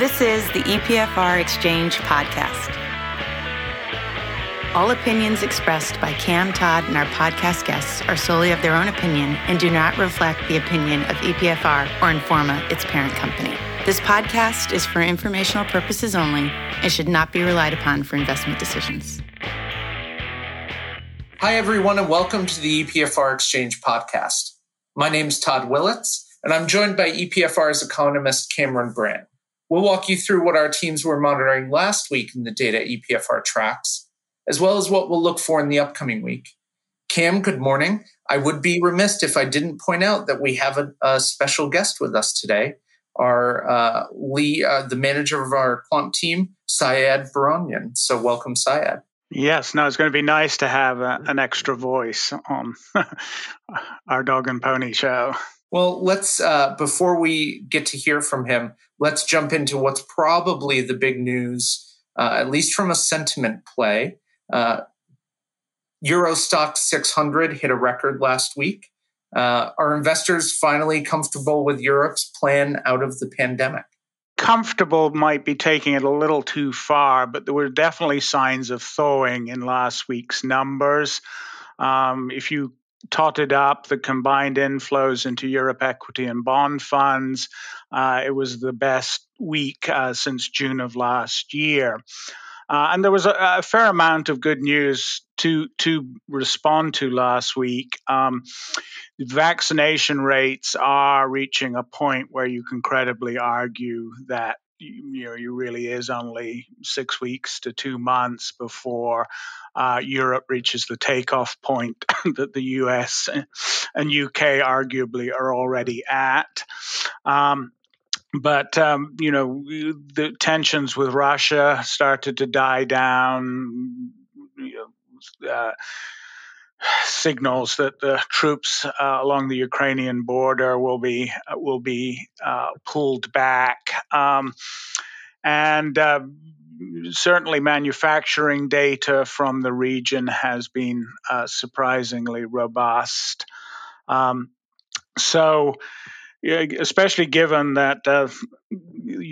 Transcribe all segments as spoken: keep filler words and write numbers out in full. This is the E P F R Exchange Podcast. All opinions expressed by Cam, Todd, and our podcast guests are solely of their own opinion and do not reflect the opinion of E P F R or Informa, its parent company. This podcast is for informational purposes only and should not be relied upon for investment decisions. Hi, everyone, and welcome to the E P F R Exchange Podcast. My name is Todd Willits, and I'm joined by E P F R's economist Cameron Brandt. We'll walk you through what our teams were monitoring last week in the data E P F R tracks, as well as what we'll look for in the upcoming week. Cam, good morning. I would be remiss if I didn't point out that we have a, a special guest with us today, our uh, Lee, uh, the manager of our quant team, Sayad Baronyan. So welcome, Sayad. Yes, no, it's going to be nice to have a, an extra voice on our dog and pony show. Well, let's uh, before we get to hear from him, let's jump into what's probably the big news, uh, at least from a sentiment play. Uh, Eurostoxx six hundred hit a record last week. Uh, are investors finally comfortable with Europe's plan out of the pandemic? Comfortable might be taking it a little too far, but there were definitely signs of thawing in last week's numbers. Um, if you totted up the combined inflows into Europe equity and bond funds, uh, it was the best week uh, since June of last year. Uh, and there was a, a fair amount of good news to to respond to last week. Um, vaccination rates are reaching a point where you can credibly argue that you know you really is only six weeks to two months before uh, Europe reaches the takeoff point that the U S and U K arguably are already at. Um, But, um, you know, the tensions with Russia started to die down, you know, uh, signals that the troops uh, along the Ukrainian border will be will be uh, pulled back. Um, and uh, certainly manufacturing data from the region has been uh, surprisingly robust. Um, so... Especially given that uh,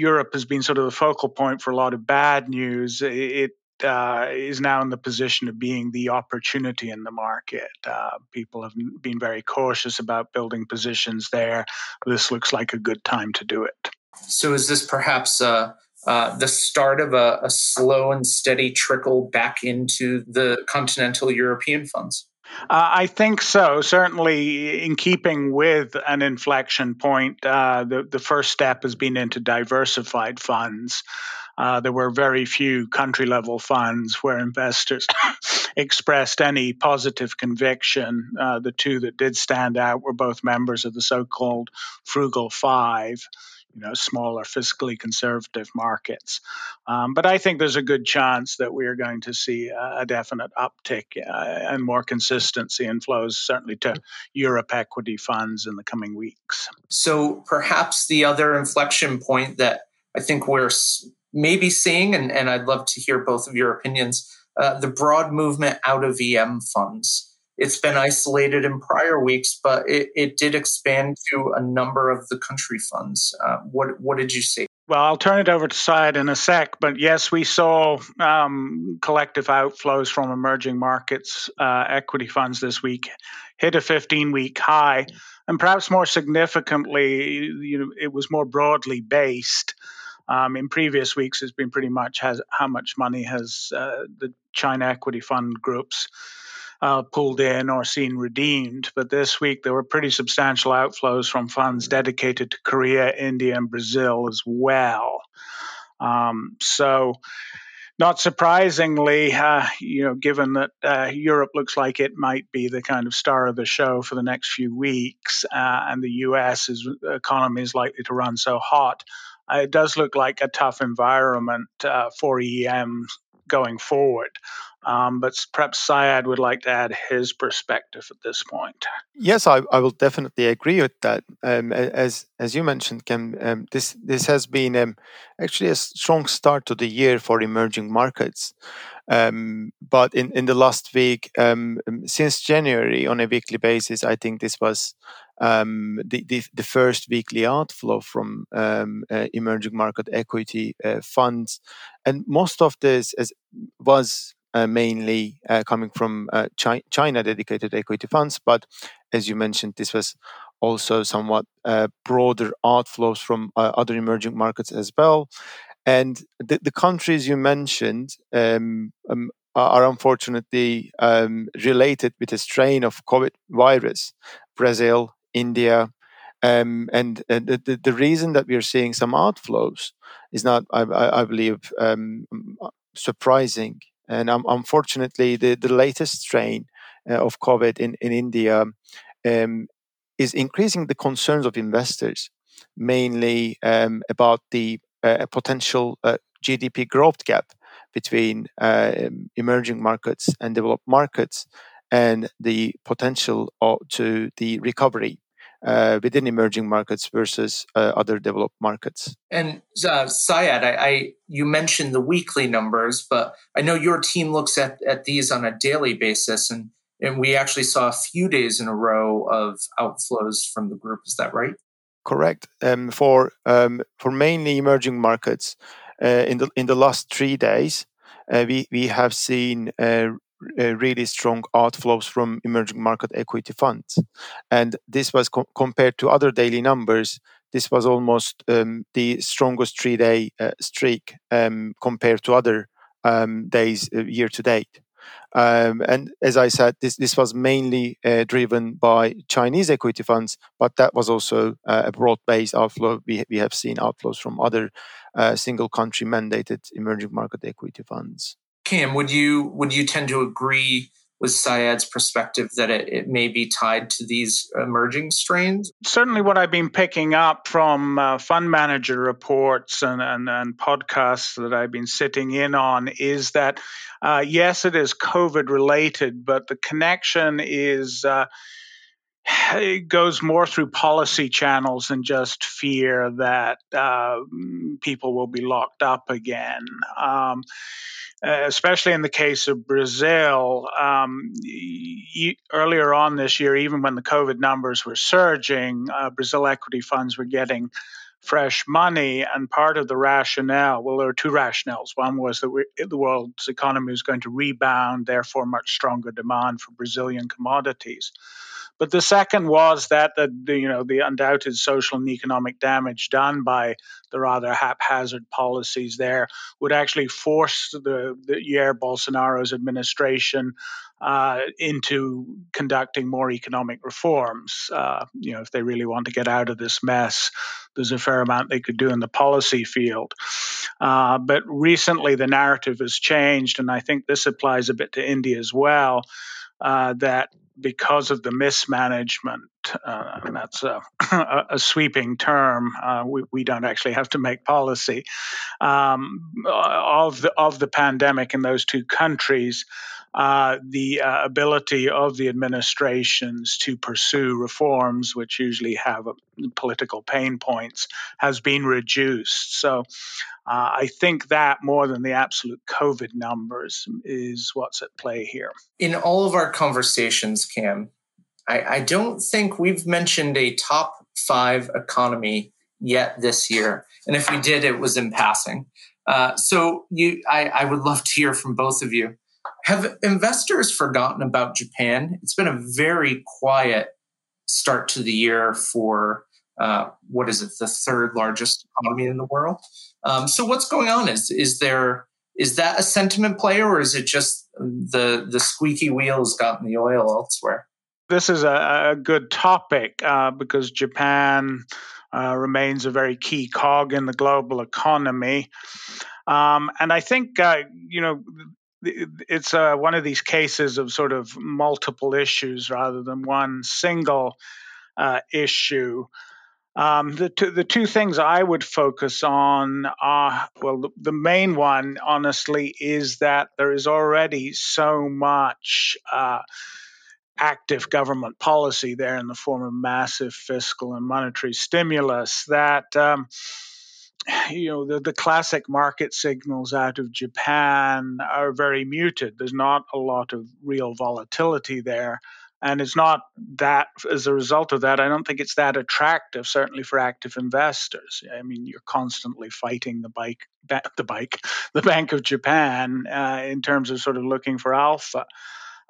Europe has been sort of the focal point for a lot of bad news, it uh, is now in the position of being the opportunity in the market. Uh, people have been very cautious about building positions there. This looks like a good time to do it. So is this perhaps uh, uh, the start of a, a slow and steady trickle back into the continental European funds? Uh, I think so. Certainly, in keeping with an inflection point, uh, the, the first step has been into diversified funds. Uh, there were very few country-level funds where investors expressed any positive conviction. Uh, the two that did stand out were both members of the so-called Frugal Five, you know, smaller, fiscally conservative markets. Um, but I think there's a good chance that we are going to see a definite uptick uh, and more consistency in flows, certainly to Europe equity funds in the coming weeks. So perhaps the other inflection point that I think we're maybe seeing, and, and I'd love to hear both of your opinions, uh, the broad movement out of E M funds. It's been isolated in prior weeks, but it, it did expand to a number of the country funds. Uh, what what did you see? Well, I'll turn it over to Syed in a sec, but yes, we saw um, collective outflows from emerging markets uh, equity funds this week hit a fifteen-week high, and perhaps more significantly, you know, it was more broadly based. Um, in previous weeks, it's been pretty much has, how much money has uh, the China equity fund groups Uh, pulled in or seen redeemed. But this week, there were pretty substantial outflows from funds dedicated to Korea, India, and Brazil as well. Um, so not surprisingly, uh, you know, given that uh, Europe looks like it might be the kind of star of the show for the next few weeks, uh, and the U S's economy is likely to run so hot, uh, it does look like a tough environment uh, for E M going forward. Um, but perhaps Syed would like to add his perspective at this point. Yes, I, I will definitely agree with that. Um, as as you mentioned, Kim, um, this this has been um, actually a strong start to the year for emerging markets. Um, but in, in the last week, um, since January, on a weekly basis, I think this was um, the, the, the first weekly outflow from um, uh, emerging market equity uh, funds. And most of this is, was uh, mainly uh, coming from uh, Chi- China-dedicated equity funds. But as you mentioned, this was also somewhat uh, broader outflows from uh, other emerging markets as well. And the, the countries you mentioned um, um, are unfortunately um, related with a strain of COVID virus, Brazil, India. Um, and uh, the, the reason that we are seeing some outflows is not, I, I believe, um, surprising. And um, unfortunately, the, the latest strain uh, of COVID in, in India um, is increasing the concerns of investors, mainly um, about the uh, potential uh, G D P growth gap between uh, emerging markets and developed markets, and the potential uh, to the recovery uh, within emerging markets versus uh, other developed markets. And uh, Sayad, I, I, you mentioned the weekly numbers, but I know your team looks at, at these on a daily basis, and And we actually saw a few days in a row of outflows from the group. Is that right? Correct. Um, for um, for mainly emerging markets, uh, in the in the last three days, uh, we we have seen uh, uh, really strong outflows from emerging market equity funds, and this was co- compared to other daily numbers. This was almost um, the strongest three-day uh, streak um, compared to other um, days uh, year to date. Um, and as I said, this, this was mainly uh, driven by Chinese equity funds, but that was also uh, a broad-based outflow. We, we have seen outflows from other uh, single-country mandated emerging market equity funds. Cam, would you would you tend to agree with Sayad's perspective that it, it may be tied to these emerging strains? Certainly what I've been picking up from uh, fund manager reports and, and, and podcasts that I've been sitting in on is that, uh, yes, it is COVID-related, but the connection is uh, it goes more through policy channels than just fear that uh, people will be locked up again. Um Uh, especially in the case of Brazil, um, e- earlier on this year, even when the COVID numbers were surging, uh, Brazil equity funds were getting fresh money. And part of the rationale, well, there were two rationales. One was that we, the world's economy was going to rebound, therefore much stronger demand for Brazilian commodities. But the second was that the, the you know the undoubted social and economic damage done by the rather haphazard policies there would actually force the, the Jair Bolsonaro's administration uh, into conducting more economic reforms. Uh, you know, if they really want to get out of this mess, there's a fair amount they could do in the policy field. Uh, but recently, the narrative has changed, and I think this applies a bit to India as well. Uh, that because of the mismanagement, uh, and that's a, a sweeping term, uh, we, we don't actually have to make policy, um, of the, of the pandemic in those two countries, uh, the uh, ability of the administrations to pursue reforms, which usually have a, political pain points, has been reduced. So uh, I think that more than the absolute COVID numbers is what's at play here. In all of our conversations, Cam, I, I don't think we've mentioned a top five economy yet this year. And if we did, it was in passing. Uh, so you, I, I would love to hear from both of you. Have investors forgotten about Japan? It's been a very quiet start to the year for Uh, what is it? The third largest economy in the world. Um, so what's going on? Is is there is that a sentiment play, or is it just the the squeaky wheel's gotten the oil elsewhere? This is a, a good topic uh, because Japan uh, remains a very key cog in the global economy, um, and I think uh, you know. It's uh, one of these cases of sort of multiple issues rather than one single uh, issue. Um, the, two, the two things I would focus on are, well, the, the main one, honestly, is that there is already so much uh, active government policy there in the form of massive fiscal and monetary stimulus that, um, you know, the, the classic market signals out of Japan are very muted. There's not a lot of real volatility there. And it's not that, as a result of that, I don't think it's that attractive, certainly for active investors. I mean, you're constantly fighting the bike, the bike, the Bank of Japan uh, in terms of sort of looking for alpha.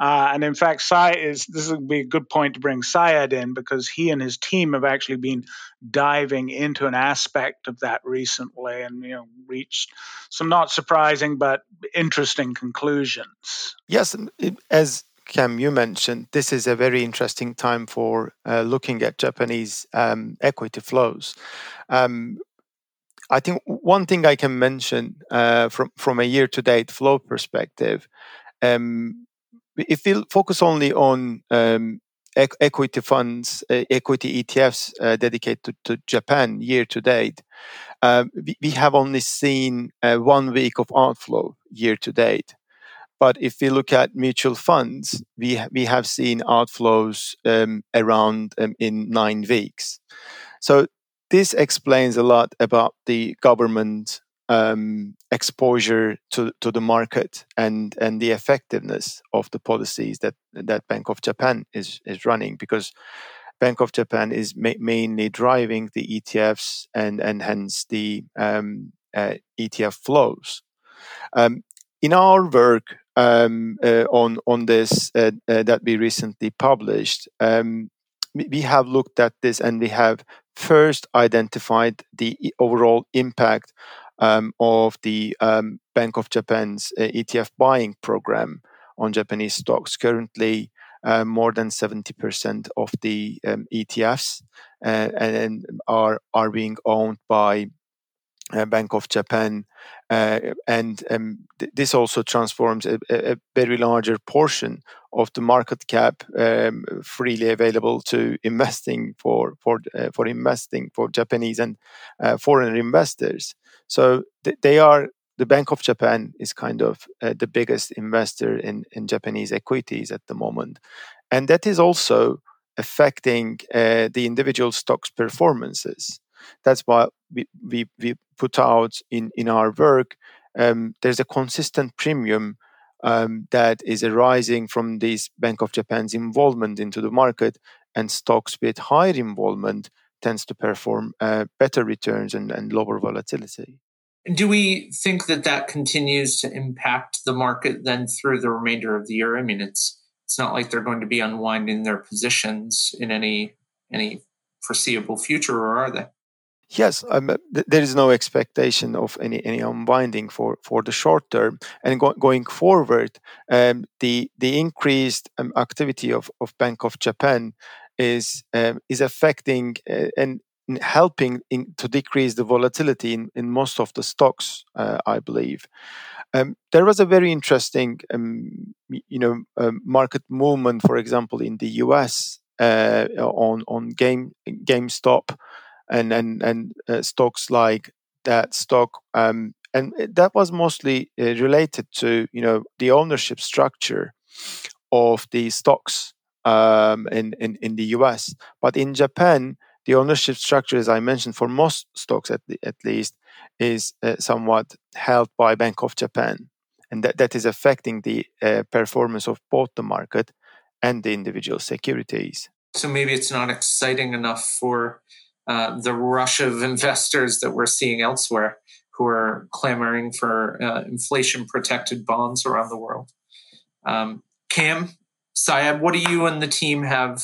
Uh, and in fact, Sayad is, this would be a good point to bring Sayad in, because he and his team have actually been diving into an aspect of that recently and, you know, reached some not surprising but interesting conclusions. Yes, as Cam, you mentioned, this is a very interesting time for uh, looking at Japanese um, equity flows. Um, I think one thing I can mention uh, from, from a year-to-date flow perspective, um, if we focus only on um, equ- equity funds, uh, equity E T Fs uh, dedicated to, to Japan year-to-date, uh, we, we have only seen uh, one week of outflow year-to-date. But if we look at mutual funds, we ha- we have seen outflows um, around um, in nine weeks. So this explains a lot about the government um, exposure to, to the market and, and the effectiveness of the policies that, that Bank of Japan is, is running, because Bank of Japan is ma- mainly driving the E T Fs and, and hence the um, uh, E T F flows. Um, in our work, Um, uh, on on this uh, uh, that we recently published, um, we, we have looked at this, and we have first identified the overall impact um, of the um, Bank of Japan's uh, E T F buying program on Japanese stocks. Currently, uh, more than seventy percent of the um, E T Fs uh, and are are being owned by Uh, Bank of Japan, uh, and um, th- this also transforms a, a very larger portion of the market cap um, freely available to investing for for uh, for investing for Japanese and uh, foreign investors. So th- they are the Bank of Japan is kind of uh, the biggest investor in, in Japanese equities at the moment, and that is also affecting uh, the individual stocks' performances. That's why we we, we put out in, in our work, um, there's a consistent premium um, that is arising from this Bank of Japan's involvement into the market, and stocks with higher involvement tends to perform uh, better returns and, and lower volatility. Do we think that that continues to impact the market then through the remainder of the year? I mean, it's it's not like they're going to be unwinding their positions in any any foreseeable future, or are they? Yes, um, th- there is no expectation of any, any unwinding for, for the short term. And go- going forward, um, the the increased um, activity of, of Bank of Japan is um, is affecting uh, and helping in, to decrease the volatility in, in most of the stocks, uh, I believe. Um, there was a very interesting, um, you know, uh, market movement, for example, in the U S uh, on on Game GameStop. And and and uh, stocks like that stock, um, and that was mostly uh, related to you know the ownership structure of the stocks um, in, in in the U S. But in Japan, the ownership structure, as I mentioned, for most stocks at the, at least, is uh, somewhat held by Bank of Japan, and that, that is affecting the uh, performance of both the market and the individual securities. So maybe it's not exciting enough for Uh, the rush of investors that we're seeing elsewhere who are clamoring for uh, inflation-protected bonds around the world. Um, Cam, Sayad, what do you and the team have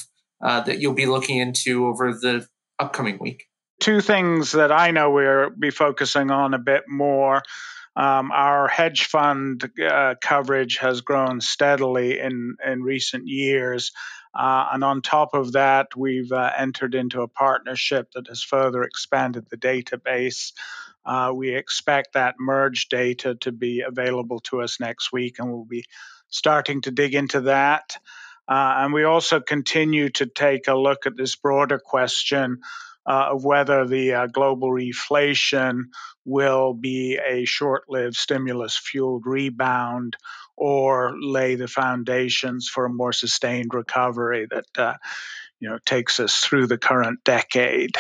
uh, that you'll be looking into over the upcoming week? Two things that I know we'll be focusing on a bit more. Um, our hedge fund uh, coverage has grown steadily in, in recent years. Uh, and on top of that, we've uh, entered into a partnership that has further expanded the database. Uh, we expect that merge data to be available to us next week, and we'll be starting to dig into that. Uh, and we also continue to take a look at this broader question uh, of whether the uh, global reflation will be a short-lived stimulus-fueled rebound or lay the foundations for a more sustained recovery that uh, you know takes us through the current decade.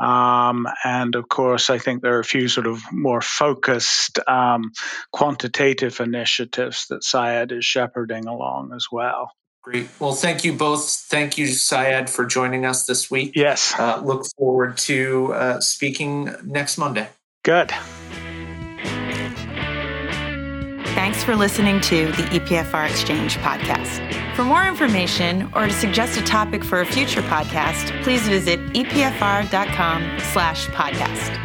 Um, and of course, I think there are a few sort of more focused um, quantitative initiatives that Sayad is shepherding along as well. Great. Well, thank you both. Thank you, Sayad, for joining us this week. Yes. Uh, look forward to uh, speaking next Monday. Good. Thanks for listening to the E P F R Exchange podcast. For more information or to suggest a topic for a future podcast, please visit E P F R dot com slash podcast.